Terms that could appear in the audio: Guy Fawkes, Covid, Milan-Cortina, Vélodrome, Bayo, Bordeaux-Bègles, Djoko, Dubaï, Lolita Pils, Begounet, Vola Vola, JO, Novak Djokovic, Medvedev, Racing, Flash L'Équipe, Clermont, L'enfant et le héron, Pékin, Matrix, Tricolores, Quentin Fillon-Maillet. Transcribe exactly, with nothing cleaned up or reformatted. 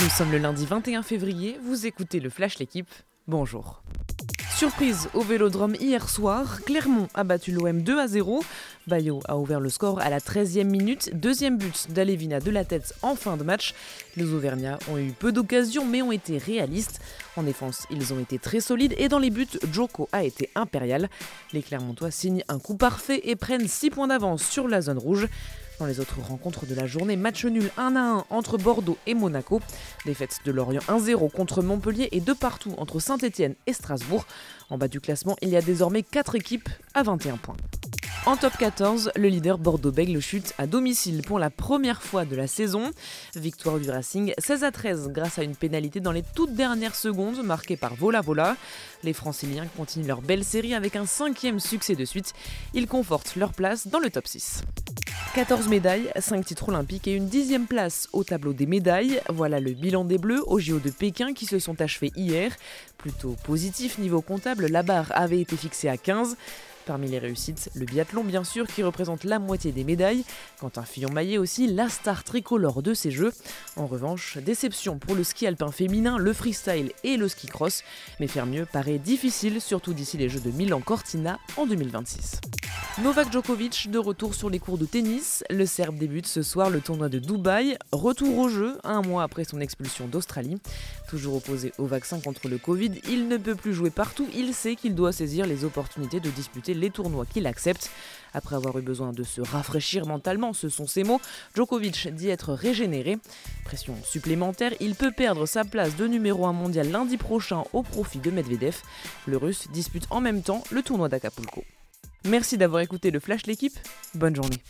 Nous sommes le lundi vingt et un février, vous écoutez le Flash L'équipe, bonjour. Surprise au Vélodrome hier soir, Clermont a battu l'O M deux à zéro. Bayo a ouvert le score à la treizième minute, deuxième but d'Alevina de la tête en fin de match. Les Auvergnats ont eu peu d'occasions mais ont été réalistes. En défense, ils ont été très solides et dans les buts, Djoko a été impérial. Les Clermontois signent un coup parfait et prennent six points d'avance sur la zone rouge. Dans les autres rencontres de la journée, match nul un à un entre Bordeaux et Monaco. Défaite de Lorient un zéro contre Montpellier et deux partout entre Saint-Etienne et Strasbourg. En bas du classement, il y a désormais quatre équipes à vingt et un points. En top quatorze, le leader Bordeaux-Bègles chute à domicile pour la première fois de la saison. Victoire du Racing seize à treize grâce à une pénalité dans les toutes dernières secondes marquée par Vola Vola. Les Franciliens continuent leur belle série avec un cinquième succès de suite. Ils confortent leur place dans le top six. quatorze médailles, cinq titres olympiques et une dixième place au tableau des médailles. Voilà le bilan des Bleus aux J O de Pékin qui se sont achevés hier. Plutôt positif niveau comptable, la barre avait été fixée à quinze. Parmi les réussites, le biathlon bien sûr qui représente la moitié des médailles. Quentin Fillon-Maillet aussi, la star tricolore de ces Jeux. En revanche, déception pour le ski alpin féminin, le freestyle et le ski cross. Mais faire mieux paraît difficile, surtout d'ici les Jeux de Milan-Cortina en deux mille vingt-six. Novak Djokovic de retour sur les cours de tennis. Le Serbe débute ce soir le tournoi de Dubaï. Retour au jeu, un mois après son expulsion d'Australie. Toujours opposé au vaccin contre le Covid, il ne peut plus jouer partout. Il sait qu'il doit saisir les opportunités de disputer les tournois qu'il accepte. Après avoir eu besoin de se rafraîchir mentalement, ce sont ses mots, Djokovic dit être régénéré. Pression supplémentaire, il peut perdre sa place de numéro un mondial lundi prochain au profit de Medvedev. Le Russe dispute en même temps le tournoi d'Acapulco. Merci d'avoir écouté le Flash L'équipe, bonne journée.